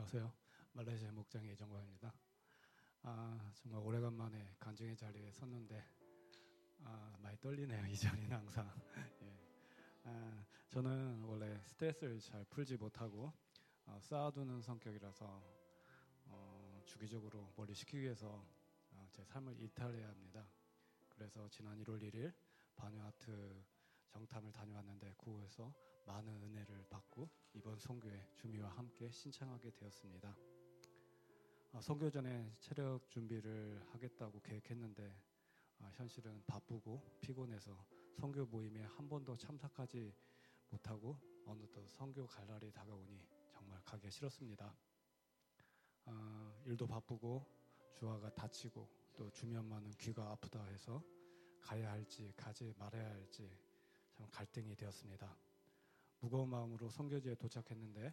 안녕하세요. 말레이시아 목장의 이정광입니다. 정말 오래간만에 간증의 자리에 섰는데 많이 떨리네요. 이 자리는 항상. 예. 저는 원래 스트레스를 잘 풀지 못하고 쌓아두는 성격이라서 주기적으로 멀리 시키기 위해서 제 삶을 이탈해야 합니다. 그래서 지난 1월 1일 바누아투 정탐을 다녀왔는데 그곳에서 많은 은혜를 받고 이번 선교에 주미와 함께 신청하게 되었습니다. 선교 전에 체력 준비를 하겠다고 계획했는데 현실은 바쁘고 피곤해서 선교 모임에 한 번도 참석하지 못하고 어느덧 선교 갈 날이 다가오니 정말 가기 싫었습니다. 일도 바쁘고 주아가 다치고 또 주미 엄마는 귀가 아프다 해서 가야 할지 가지 말아야 할지 참 갈등이 되었습니다. 무거운 마음으로 선교지에 도착했는데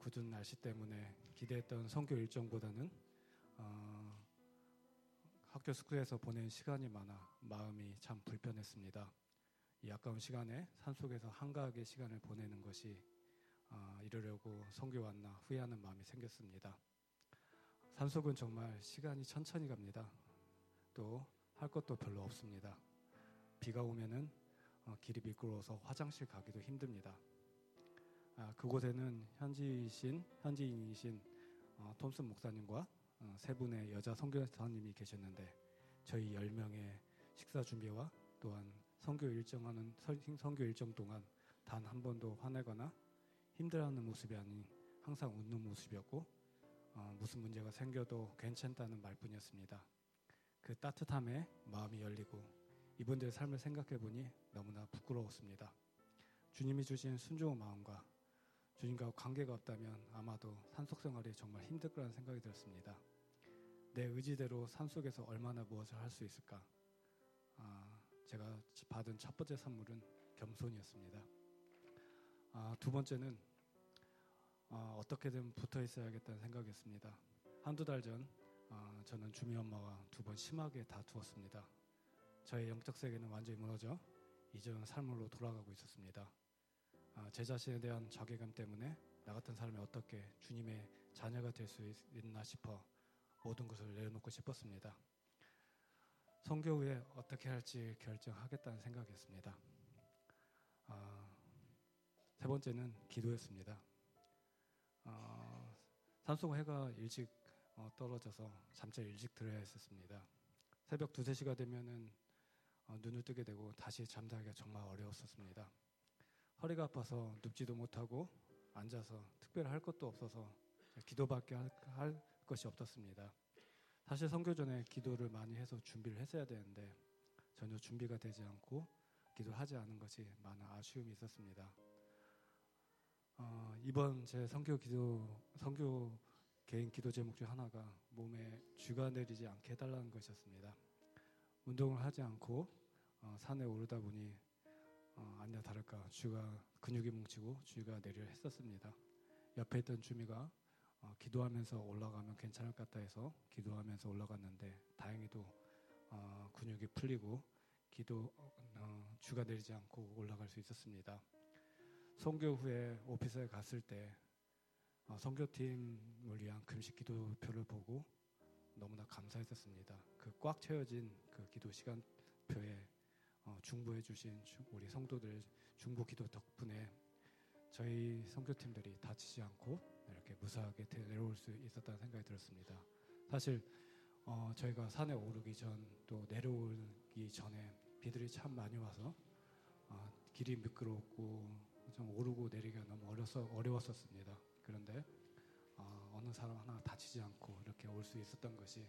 굳은 날씨 때문에 기대했던 선교 일정보다는 학교 숙소에서 보낸 시간이 많아 마음이 참 불편했습니다. 이 아까운 시간에 산속에서 한가하게 시간을 보내는 것이 이러려고 선교 왔나 후회하는 마음이 생겼습니다. 산속은 정말 시간이 천천히 갑니다. 또 할 것도 별로 없습니다. 비가 오면은 길이 미끄러워서 화장실 가기도 힘듭니다. 그곳에는 현지인이신 톰슨 목사님과 세 분의 여자 선교사님이 계셨는데 저희 10명의 식사 준비와 또한 선교 일정 동안 단 한 번도 화내거나 힘들어하는 모습이 아닌 항상 웃는 모습이었고 무슨 문제가 생겨도 괜찮다는 말뿐이었습니다. 그 따뜻함에 마음이 열리고 이분들의 삶을 생각해보니 너무나 부끄러웠습니다. 주님이 주신 순종의 마음과 주님과 관계가 없다면 아마도 산속 생활이 정말 힘들 거라는 생각이 들었습니다. 내 의지대로 산속에서 얼마나 무엇을 할 수 있을까? 제가 받은 첫 번째 선물은 겸손이었습니다. 두 번째는 어떻게든 붙어 있어야겠다는 생각이었습니다. 한두 달 전 저는 주미 엄마와 2번 심하게 다투었습니다. 저의 영적 세계는 완전히 무너져 이전 삶으로 돌아가고 있었습니다. 제 자신에 대한 자괴감 때문에 나 같은 사람이 어떻게 주님의 자녀가 될 수 있나 싶어 모든 것을 내려놓고 싶었습니다. 선교 후에 어떻게 할지 결정하겠다는 생각이었습니다. 세 번째는 기도였습니다. 산속 해가 일찍 떨어져서 잠잘 일찍 들어야 했었습니다. 새벽 2-3시가 되면은 눈을 뜨게 되고 다시 잠자기가 정말 어려웠었습니다. 허리가 아파서 눕지도 못하고 앉아서 특별히 할 것도 없어서 기도밖에 할 것이 없었습니다. 사실 선교 전에 기도를 많이 해서 준비를 했어야 되는데 전혀 준비가 되지 않고 기도하지 않은 것이 많은 아쉬움이 있었습니다. 이번 제 선교 개인 기도 제목 중 하나가 몸에 쥐가 내리지 않게 해달라는 것이었습니다. 운동을 하지 않고 산에 오르다 보니 아니나 다를까 쥐가 근육이 뭉치고 쥐가 내려 했었습니다. 옆에 있던 주미가 기도하면서 올라가면 괜찮을 것 같다 해서 기도하면서 올라갔는데 다행히도 근육이 풀리고 쥐가 내리지 않고 올라갈 수 있었습니다. 선교 후에 오피스에 갔을 때 선교팀을 위한 금식 기도표를 보고 너무나 감사했었습니다. 그 꽉 채워진 그 기도 시간표에 중보해 주신 우리 성도들 중보 기도 덕분에 저희 선교팀들이 다치지 않고 이렇게 무사하게 내려올 수 있었다는 생각이 들었습니다. 사실 저희가 산에 오르기 전 또 내려오기 전에 비들이 참 많이 와서 길이 미끄럽고 좀 오르고 내리기가 너무 어려웠었습니다. 그런데 어느 사람 하나 다치지 않고 이렇게 올 수 있었던 것이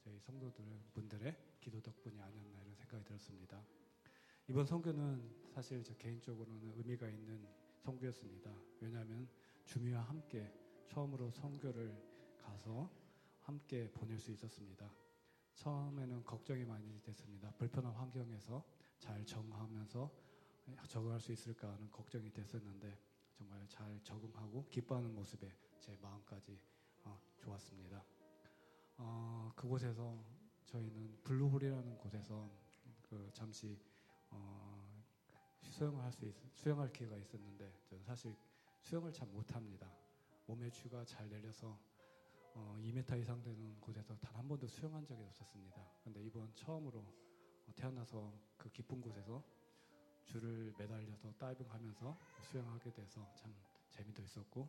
저희 성도분들의 기도 덕분이 아니었나 이런 생각이 들었습니다. 이번 선교는 사실 저 개인적으로는 의미가 있는 선교였습니다. 왜냐하면 주미와 함께 처음으로 선교를 가서 함께 보낼 수 있었습니다. 처음에는 걱정이 많이 됐습니다. 불편한 환경에서 잘 적응하면서 적응할 수 있을까 하는 걱정이 됐었는데 정말 잘 적응하고 기뻐하는 모습에 제 마음까지 좋았습니다. 그곳에서 저희는 블루홀이라는 곳에서 잠시 수영할 기회가 있었는데 저는 사실 수영을 참 못합니다. 몸의 추가 잘 내려서 2m 이상 되는 곳에서 단 한 번도 수영한 적이 없었습니다. 근데 이번 처음으로 태어나서 그 깊은 곳에서 줄을 매달려서 다이빙하면서 수영하게 돼서 참 재미도 있었고,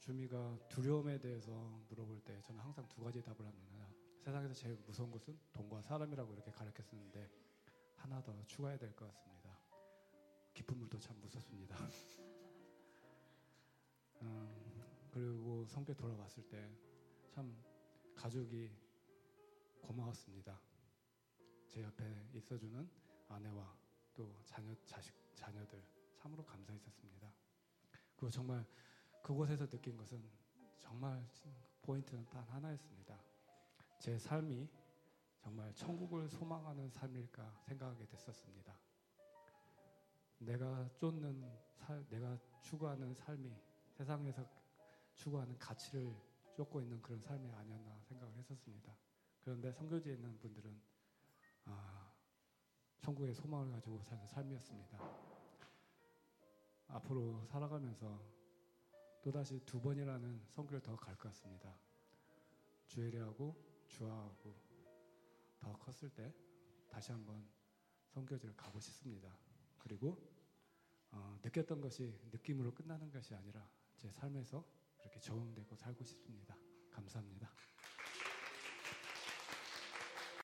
주미가 두려움에 대해서 물어볼 때 저는 항상 두 가지 답을 합니다. 세상에서 제일 무서운 것은 돈과 사람이라고 이렇게 가르쳐 쓰는데 하나 더 추가해야 될 것 같습니다. 깊은 물도 참 무섭습니다. 그리고 성배 돌아왔을 때 참 가족이 고마웠습니다. 제 옆에 있어주는 아내와 또 자녀들 참으로 감사했었습니다. 그리고 정말 그곳에서 느낀 것은 정말 포인트는 단 하나였습니다. 제 삶이 정말 천국을 소망하는 삶일까 생각하게 됐었습니다. 내가 쫓는 내가 추구하는 삶이 세상에서 추구하는 가치를 쫓고 있는 그런 삶이 아니었나 생각을 했었습니다. 그런데 선교지에 있는 분들은 천국의 소망을 가지고 사는 삶이었습니다. 앞으로 살아가면서 또다시 두 번이라는 선교를 더 갈 것 같습니다. 주혜리하고 주아하고 더 컸을 때 다시 한번 선교지를 가고 싶습니다. 그리고 느꼈던 것이 느낌으로 끝나는 것이 아니라 제 삶에서 그렇게 적응되고 살고 싶습니다. 감사합니다.